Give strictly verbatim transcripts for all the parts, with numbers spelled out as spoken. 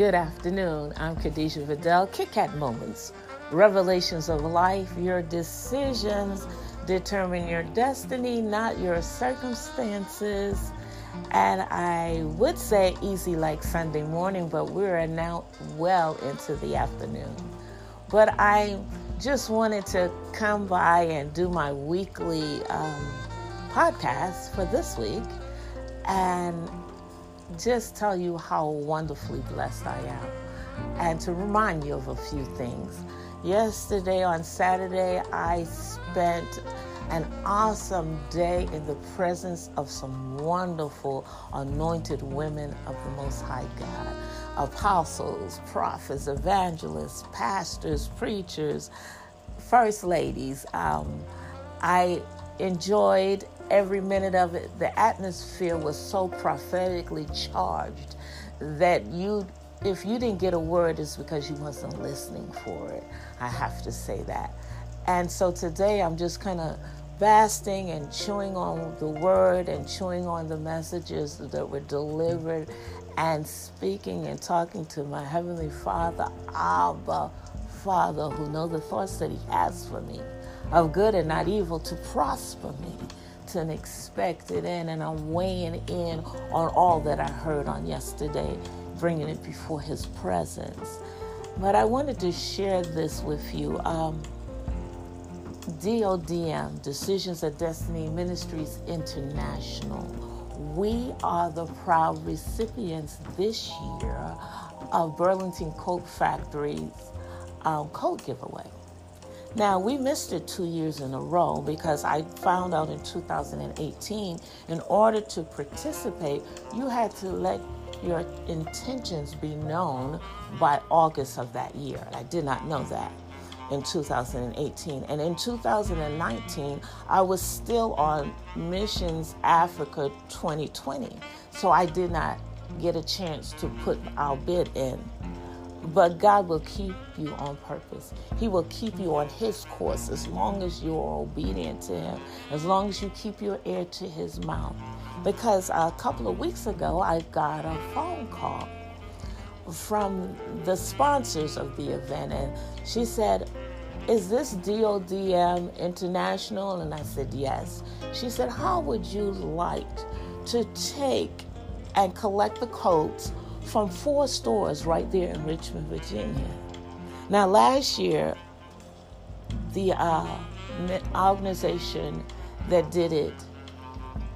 Good afternoon. I'm Khadijah Vidal. Kit Kat Moments, revelations of life. Your decisions determine your destiny, not your circumstances. And I would say easy like Sunday morning, but we're now well into the afternoon. But I just wanted to come by and do my weekly um, podcast for this week and just tell you how wonderfully blessed I am and to remind you of a few things. Yesterday on Saturday, I spent an awesome day in the presence of some wonderful anointed women of the Most High God. Apostles, prophets, evangelists, pastors, preachers, first ladies. Um, I enjoyed every minute of it. The atmosphere was so prophetically charged that you, if you didn't get a word, it's because you wasn't listening for it. I have to say that. And so today I'm just kind of fasting and chewing on the word and chewing on the messages that were delivered and speaking and talking to my Heavenly Father, Abba, Father, who know the thoughts that He has for me of good and not evil to prosper me. And expected in, and I'm weighing in on all that I heard on yesterday, bringing it before His presence. But I wanted to share this with you. Um, D O D M, Decisions of Destiny Ministries International. We are the proud recipients this year of Burlington Coat Factory's um, coat giveaway. Now, we missed it two years in a row because I found out in two thousand eighteen, in order to participate, you had to let your intentions be known by August of that year. I did not know that in two thousand eighteen. And in two thousand nineteen, I was still on Missions Africa twenty twenty. So I did not get a chance to put our bid in. But God will keep you on purpose. He will keep you on His course as long as you are obedient to Him, as long as you keep your ear to His mouth. Because a couple of weeks ago, I got a phone call from the sponsors of the event, and she said, "Is this D O D M International?" And I said, "Yes." She said, "How would you like to take and collect the coats from four stores right there in Richmond, Virginia?" Now, last year, the uh, organization that did it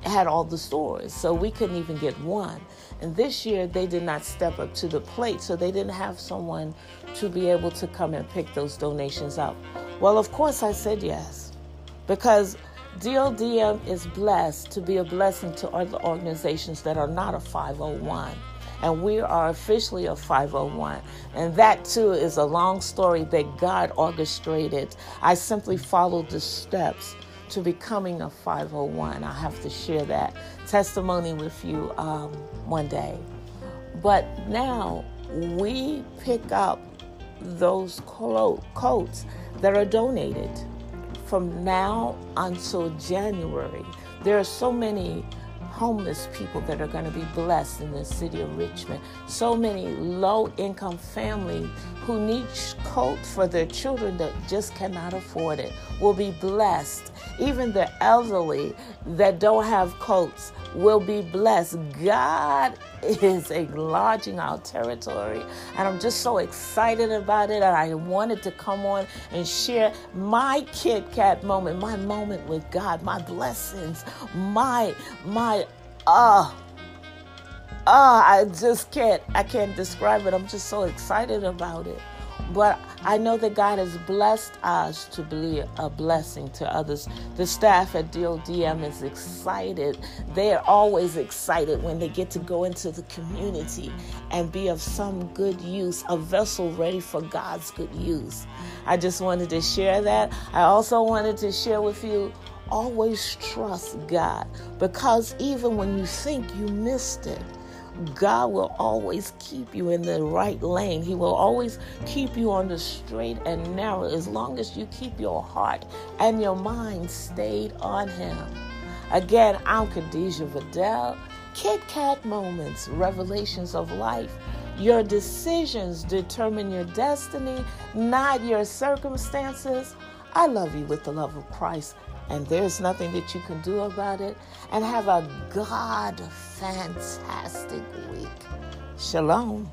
had all the stores, so we couldn't even get one. And this year, they did not step up to the plate, so they didn't have someone to be able to come and pick those donations up. Well, of course, I said yes, because D O D M is blessed to be a blessing to other organizations that are not a five oh one. And we are officially a five oh one. And that, too, is a long story that God orchestrated. I simply followed the steps to becoming a five oh one. I have to share that testimony with you um, one day. But now we pick up those clo- coats that are donated from now until January. There are so many homeless people that are going to be blessed in the city of Richmond. So many low-income families who need coats for their children that just cannot afford it will be blessed. Even the elderly that don't have coats will be blessed. God is enlarging our territory, and I'm just so excited about it, and I wanted to come on and share my Kit Kat moment, my moment with God, my blessings, my, my, uh, uh, I just can't, I can't describe it. I'm just so excited about it. But I know that God has blessed us to be a blessing to others. The staff at D O D M is excited. They are always excited when they get to go into the community and be of some good use, a vessel ready for God's good use. I just wanted to share that. I also wanted to share with you, always trust God, because even when you think you missed it, God will always keep you in the right lane. He will always keep you on the straight and narrow as long as you keep your heart and your mind stayed on Him. Again, I'm Khadijah Vidal. Kit Kat Moments, revelations of life. Your decisions determine your destiny, not your circumstances. I love you with the love of Christ, and there's nothing that you can do about it. And have a God fantastic week. Shalom.